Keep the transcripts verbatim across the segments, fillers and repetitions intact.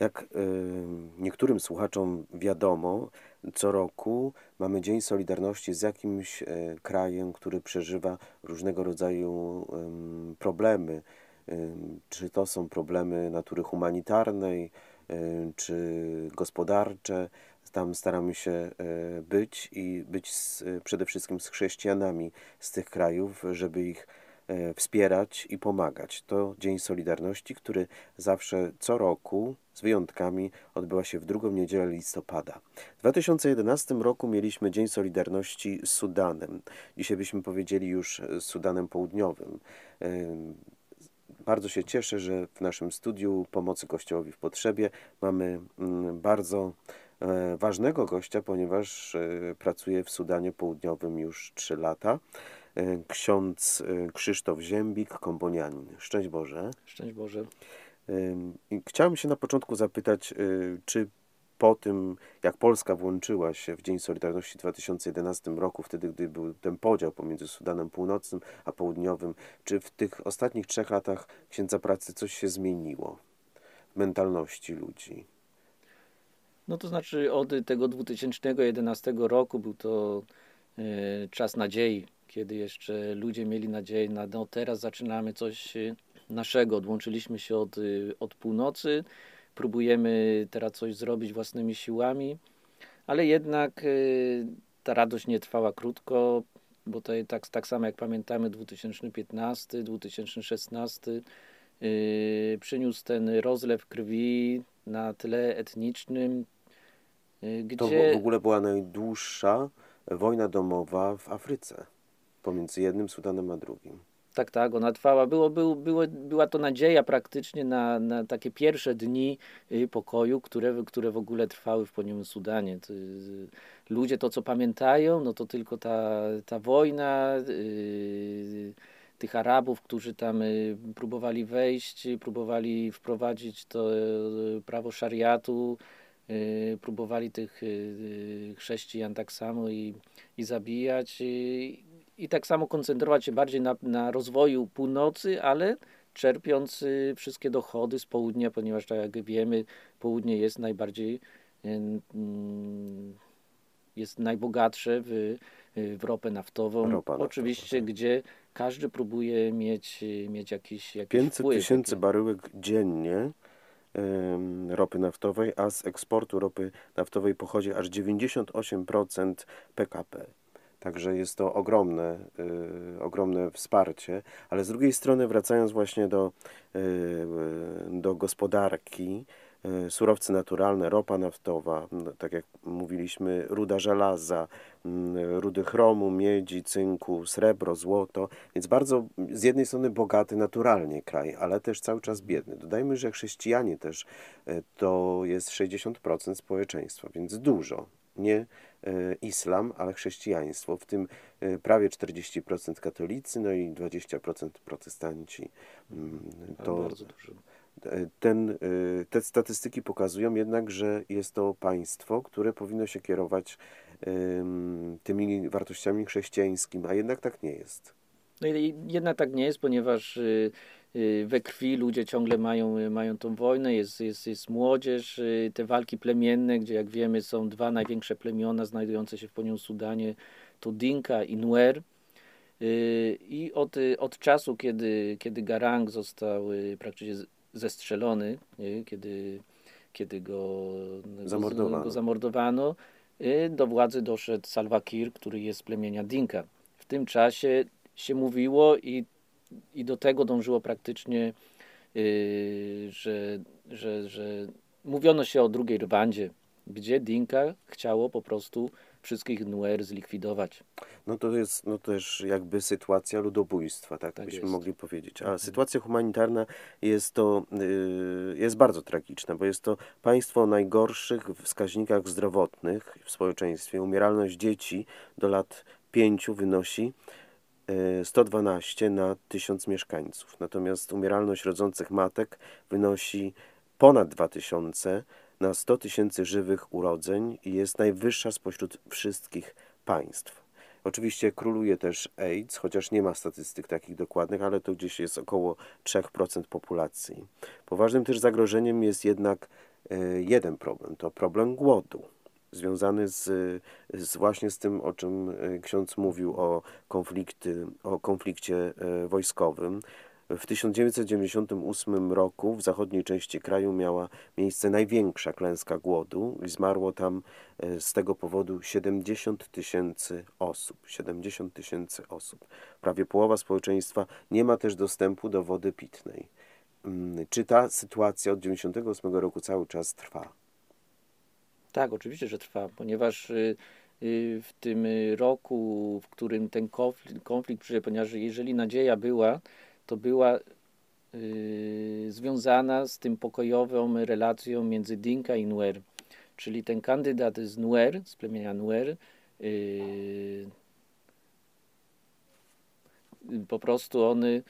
Jak niektórym słuchaczom wiadomo, co roku mamy Dzień Solidarności z jakimś krajem, który przeżywa różnego rodzaju problemy. Czy to są problemy natury humanitarnej, czy gospodarcze. Tam staramy się być i być z, przede wszystkim z chrześcijanami z tych krajów, żeby ich wspierać i pomagać. To Dzień Solidarności, który zawsze co roku, z wyjątkami, odbywa się w drugą niedzielę listopada. W dwa tysiące jedenastym roku mieliśmy Dzień Solidarności z Sudanem. Dzisiaj byśmy powiedzieli już z Sudanem Południowym. Bardzo się cieszę, że w naszym studiu Pomocy Kościołowi w Potrzebie mamy bardzo ważnego gościa, ponieważ pracuje w Sudanie Południowym już trzy lata. Ksiądz Krzysztof Ziębik, kombonianin. Szczęść Boże. Szczęść Boże. Chciałem się na początku zapytać, czy po tym, jak Polska włączyła się w Dzień Solidarności w dwa tysiące jedenastym roku, wtedy, gdy był ten podział pomiędzy Sudanem Północnym a Południowym, czy w tych ostatnich trzech latach księdza pracy coś się zmieniło w mentalności ludzi? No to znaczy od tego dwa tysiące jedenastego roku był to y, czas nadziei, kiedy jeszcze ludzie mieli nadzieję na no teraz zaczynamy coś naszego, odłączyliśmy się od, od północy, próbujemy teraz coś zrobić własnymi siłami, ale jednak y, ta radość nie trwała krótko, bo to tak, tak samo jak pamiętamy dwa tysiące piętnasty, dwa tysiące szesnasty y, przyniósł ten rozlew krwi na tle etnicznym, y, gdzie... To w ogóle była najdłuższa wojna domowa w Afryce. Pomiędzy jednym Sudanem a drugim. Tak, tak, ona trwała. Było, było, było, była to nadzieja praktycznie na, na takie pierwsze dni pokoju, które, które w ogóle trwały w Południowym Sudanie. Ludzie to, co pamiętają, no to tylko ta, ta wojna, yy, tych Arabów, którzy tam próbowali wejść, próbowali wprowadzić to prawo szariatu, Yy, próbowali tych yy, chrześcijan tak samo i, i zabijać yy, i tak samo koncentrować się bardziej na, na rozwoju północy, ale czerpiąc yy, wszystkie dochody z południa, ponieważ tak jak wiemy, południe jest najbardziej yy, yy, jest najbogatsze w, yy, w ropę naftową. Ropa oczywiście, naftowa, tak. Gdzie każdy próbuje mieć, mieć jakiś, jakiś pięćset tysięcy baryłek dziennie ropy naftowej, a z eksportu ropy naftowej pochodzi aż dziewięćdziesiąt osiem procent P K P. Także jest to ogromne, y, ogromne wsparcie, ale z drugiej strony wracając właśnie do, y, do gospodarki, y, surowce naturalne, ropa naftowa, no, tak jak mówiliśmy, ruda żelaza, y, rudy chromu, miedzi, cynku, srebro, złoto, więc bardzo z jednej strony bogaty naturalnie kraj, ale też cały czas biedny. Dodajmy, że chrześcijanie też y, to jest sześćdziesiąt procent społeczeństwa, więc dużo. Nie islam, ale chrześcijaństwo, w tym prawie czterdzieści procent katolicy, no i dwadzieścia procent protestanci. To bardzo dużo. Ten, te statystyki pokazują jednak, że jest to państwo, które powinno się kierować tymi wartościami chrześcijańskimi, a jednak tak nie jest. No jednak tak nie jest, ponieważ we krwi ludzie ciągle mają, mają tą wojnę, jest, jest, jest młodzież, te walki plemienne, gdzie jak wiemy są dwa największe plemiona znajdujące się w Południowym Sudanie, to Dinka i Nuer. I od, od czasu, kiedy, kiedy Garang został praktycznie zestrzelony, kiedy, kiedy go, zamordowano. go zamordowano, do władzy doszedł Salwakir, który jest z plemienia Dinka. W tym czasie się mówiło i I do tego dążyło praktycznie, yy, że, że, że mówiono się o drugiej Rwandzie, gdzie Dinka chciało po prostu wszystkich Nuer zlikwidować. No to jest no też jakby sytuacja ludobójstwa, tak, tak byśmy jest. mogli powiedzieć. A sytuacja humanitarna jest to yy, jest bardzo tragiczna, bo jest to państwo o najgorszych wskaźnikach zdrowotnych w społeczeństwie. Umieralność dzieci do lat pięciu wynosi sto dwanaście na tysiąc mieszkańców. Natomiast umieralność rodzących matek wynosi ponad dwa tysiące na sto tysięcy żywych urodzeń i jest najwyższa spośród wszystkich państw. Oczywiście króluje też AIDS, chociaż nie ma statystyk takich dokładnych, ale to gdzieś jest około trzy procent populacji. Poważnym też zagrożeniem jest jednak jeden problem, to problem głodu, związany z, z właśnie z tym, o czym ksiądz mówił, o, konflikty, o konflikcie wojskowym. W tysiąc dziewięćset dziewięćdziesiątym ósmym roku w zachodniej części kraju miała miejsce największa klęska głodu i zmarło tam z tego powodu siedemdziesiąt tysięcy osób. siedemdziesiąt tysięcy osób. Prawie połowa społeczeństwa nie ma też dostępu do wody pitnej. Czy ta sytuacja od tysiąc dziewięćset dziewięćdziesiątego ósmego roku cały czas trwa? Tak, oczywiście, że trwa, ponieważ w tym roku, w którym ten konflikt, konflikt przyszedł, ponieważ jeżeli nadzieja była, to była y, związana z tym pokojową relacją między Dinka i Nuer. Czyli ten kandydat z Nuer, z plemienia Nuer, y, po prostu on y,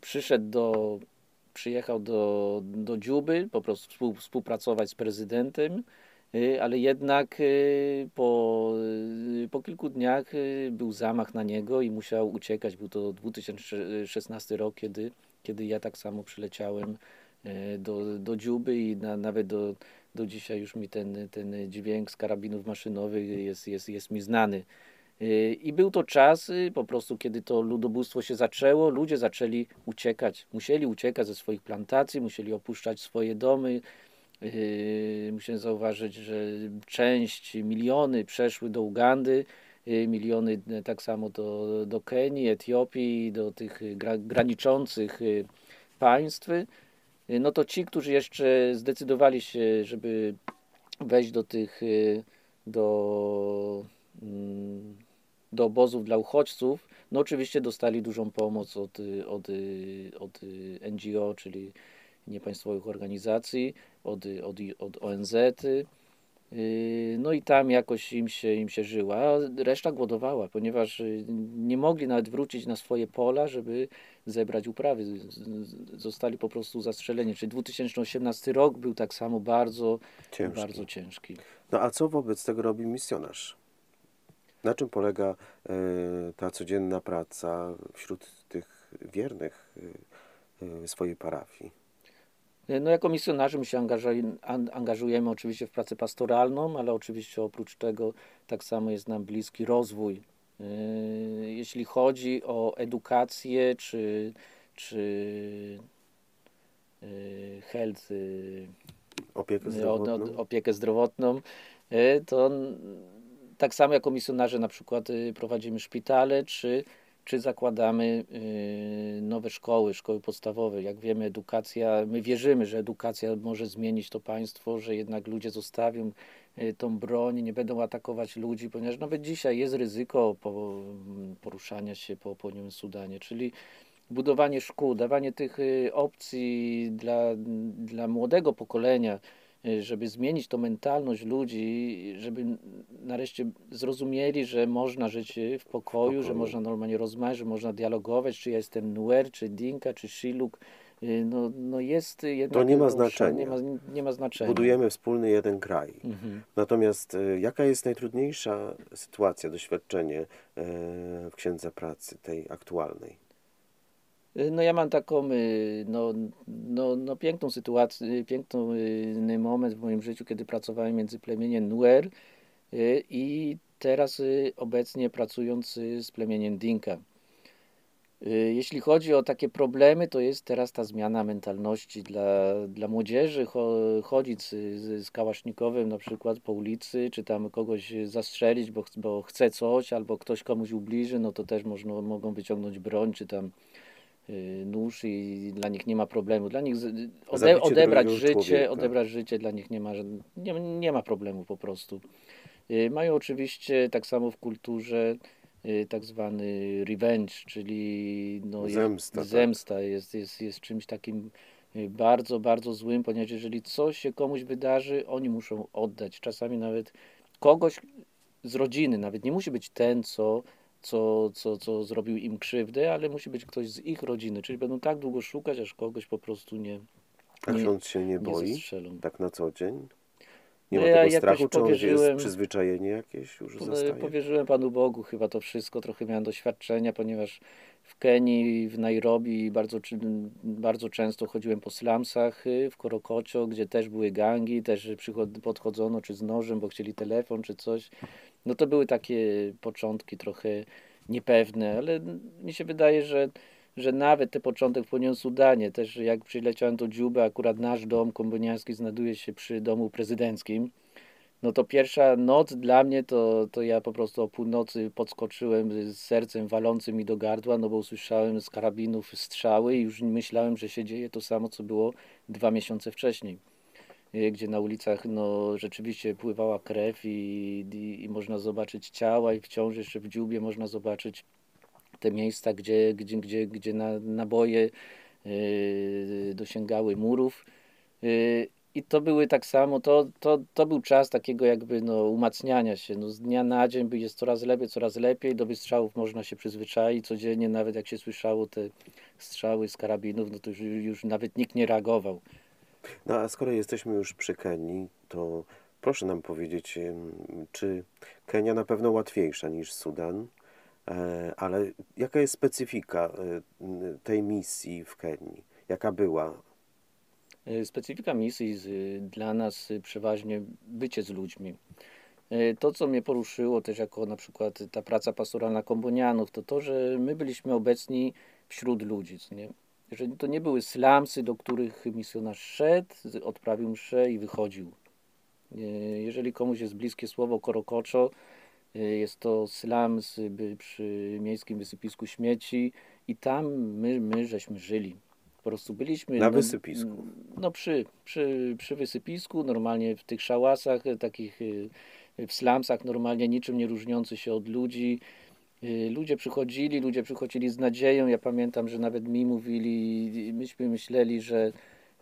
przyszedł do, przyjechał do, do Dżuby, po prostu współ, współpracować z prezydentem, y, ale jednak y, po, y, po kilku dniach y, był zamach na niego i musiał uciekać. Był to dwa tysiące szesnasty rok, kiedy, kiedy ja tak samo przyleciałem y, do, do Dżuby i na, nawet do, do dzisiaj już mi ten, ten dźwięk z karabinów maszynowych jest, jest, jest mi znany. Y, I był to czas y, po prostu, kiedy to ludobójstwo się zaczęło, ludzie zaczęli uciekać. Musieli uciekać ze swoich plantacji, musieli opuszczać swoje domy. Musimy zauważyć, że część, miliony przeszły do Ugandy, miliony tak samo do, do Kenii, Etiopii, do tych gra, graniczących państw. No to ci, którzy jeszcze zdecydowali się, żeby wejść do tych, do, do obozów dla uchodźców, no oczywiście dostali dużą pomoc od, od, od N G O, czyli niepaństwowych organizacji, od, od, od O N Z, no i tam jakoś im się, im się żyła, a reszta głodowała, ponieważ nie mogli nawet wrócić na swoje pola, żeby zebrać uprawy, zostali po prostu zastrzeleni. Czyli dwa tysiące osiemnasty rok był tak samo bardzo ciężki. Bardzo ciężki. No a co wobec tego robi misjonarz? Na czym polega y, ta codzienna praca wśród tych wiernych y, y, swojej parafii? No jako misjonarze my się angażujemy, angażujemy oczywiście w pracę pastoralną, ale oczywiście oprócz tego tak samo jest nam bliski rozwój. Jeśli chodzi o edukację czy, czy health, opiekę zdrowotną. Od, od, opiekę zdrowotną, to tak samo jako misjonarze na przykład prowadzimy szpitale czy czy zakładamy nowe szkoły, szkoły podstawowe. Jak wiemy, edukacja, my wierzymy, że edukacja może zmienić to państwo, że jednak ludzie zostawią tą broń, nie będą atakować ludzi, ponieważ nawet dzisiaj jest ryzyko poruszania się po południowym Sudanie, czyli budowanie szkół, dawanie tych opcji dla, dla młodego pokolenia, żeby zmienić tą mentalność ludzi, żeby nareszcie zrozumieli, że można żyć w pokoju, Pokoju. Że można normalnie rozmawiać, że można dialogować, czy ja jestem Nuer, czy Dinka, czy Shiluk. No, no jest jednak... To nie ma znaczenia. Nie ma, nie ma znaczenia. Budujemy wspólny jeden kraj. Mhm. Natomiast jaka jest najtrudniejsza sytuacja, doświadczenie w księdza pracy, tej aktualnej? No ja mam taką no, no, no piękną sytuację, piękny moment w moim życiu, kiedy pracowałem między plemieniem Nuer i teraz obecnie pracując z plemieniem Dinka. Jeśli chodzi o takie problemy, to jest teraz ta zmiana mentalności dla, dla młodzieży. Chodzić z, z kałasznikowym na przykład po ulicy, czy tam kogoś zastrzelić, bo, bo chce coś, albo ktoś komuś ubliży, no to też można, mogą wyciągnąć broń, czy tam nóż i dla nich nie ma problemu. Dla nich ode, odebrać życie, człowieka. odebrać życie dla nich nie ma, nie, nie ma problemu po prostu. Mają oczywiście tak samo w kulturze tak zwany revenge, czyli no, zemsta, jest, tak. zemsta jest, jest, jest czymś takim bardzo, bardzo złym, ponieważ jeżeli coś się komuś wydarzy, oni muszą oddać. Czasami nawet kogoś z rodziny, nawet nie musi być ten, co Co, co, co zrobił im krzywdę, ale musi być ktoś z ich rodziny, czyli będą tak długo szukać, aż kogoś po prostu nie A ksiądz się nie, nie boi? Zastrzelą. Tak na co dzień? Nie ma ja tego strachu, czy on jest przyzwyczajenie jakieś już zostaje? Powierzyłem Panu Bogu chyba to wszystko, trochę miałem doświadczenia, ponieważ w Kenii, w Nairobi bardzo, bardzo często chodziłem po slumsach w Korokocio, gdzie też były gangi, też podchodzono czy z nożem, bo chcieli telefon czy coś. No to były takie początki trochę niepewne, ale mi się wydaje, że, że nawet ten początek poniósł Sudanie. Też jak przyleciałem do Dżuby, akurat nasz dom komboniański znajduje się przy domu prezydenckim. No to pierwsza noc dla mnie, to, to ja po prostu o północy podskoczyłem z sercem walącym mi do gardła, no bo usłyszałem z karabinów strzały i już myślałem, że się dzieje to samo, co było dwa miesiące wcześniej, gdzie na ulicach no, rzeczywiście pływała krew i, i, i można zobaczyć ciała i wciąż jeszcze w Dżubie można zobaczyć te miejsca, gdzie, gdzie, gdzie, gdzie na, naboje yy, dosięgały murów. Yy, I to były tak samo, to, to, to był czas takiego jakby no, umacniania się. No, z dnia na dzień jest coraz lepiej, coraz lepiej, do wystrzałów można się przyzwyczaić. Codziennie nawet jak się słyszało te strzały z karabinów, no to już, już nawet nikt nie reagował. No a skoro jesteśmy już przy Kenii, to proszę nam powiedzieć, czy Kenia na pewno łatwiejsza niż Sudan, ale jaka jest specyfika tej misji w Kenii? Jaka była? Specyfika misji dla nas przeważnie bycie z ludźmi. To, co mnie poruszyło też jako na przykład ta praca pastoralna kombonianów, to to, że my byliśmy obecni wśród ludzi. Nie? Że to nie były slumsy, do których misjonarz szedł, odprawił mszę i wychodził. Jeżeli komuś jest bliskie słowo Korokoczo, jest to slums przy miejskim wysypisku śmieci i tam my, my żeśmy żyli. Po prostu byliśmy na wysypisku. No, no przy, przy, przy wysypisku, normalnie w tych szałasach, takich w slumsach, normalnie niczym nie różniący się od ludzi. Ludzie przychodzili, ludzie przychodzili z nadzieją. Ja pamiętam, że nawet mi mówili, myśmy myśleli, że,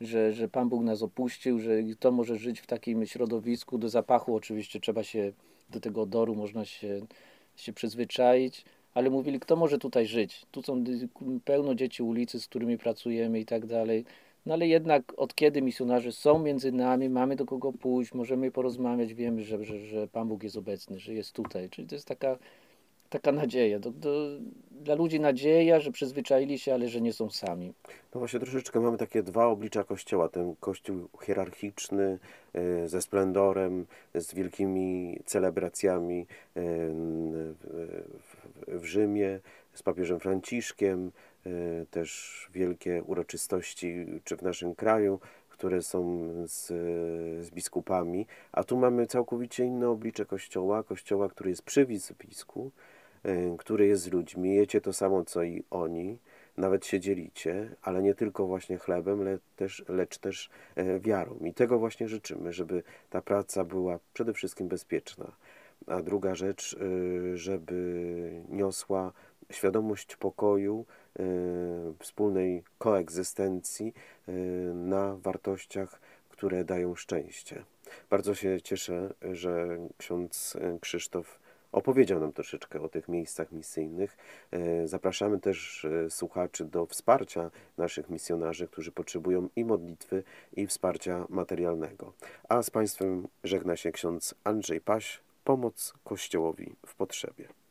że, że Pan Bóg nas opuścił, że to może żyć w takim środowisku. Do zapachu oczywiście trzeba się, do tego odoru można się, się przyzwyczaić. Ale mówili, kto może tutaj żyć? Tu są pełno dzieci ulicy, z którymi pracujemy i tak dalej. No ale jednak od kiedy misjonarze są między nami, mamy do kogo pójść, możemy porozmawiać, wiemy, że, że, że Pan Bóg jest obecny, że jest tutaj. Czyli to jest taka, taka nadzieja. Do, do, dla ludzi nadzieja, że przyzwyczaili się, ale że nie są sami. No właśnie troszeczkę mamy takie dwa oblicza Kościoła. Ten Kościół hierarchiczny, ze splendorem, z wielkimi celebracjami w Rzymie, z papieżem Franciszkiem, też wielkie uroczystości, czy w naszym kraju, które są z, z biskupami. A tu mamy całkowicie inne oblicze Kościoła, Kościoła, który jest przy wysypisku, który jest z ludźmi, jecie to samo, co i oni, nawet się dzielicie, ale nie tylko właśnie chlebem, lecz też, lecz też wiarą. I tego właśnie życzymy, żeby ta praca była przede wszystkim bezpieczna. A druga rzecz, żeby niosła świadomość pokoju, wspólnej koegzystencji na wartościach, które dają szczęście. Bardzo się cieszę, że ksiądz Krzysztof opowiedział nam troszeczkę o tych miejscach misyjnych. Zapraszamy też słuchaczy do wsparcia naszych misjonarzy, którzy potrzebują i modlitwy, i wsparcia materialnego. A z Państwem żegna się ksiądz Andrzej Paś. Pomoc Kościołowi w potrzebie.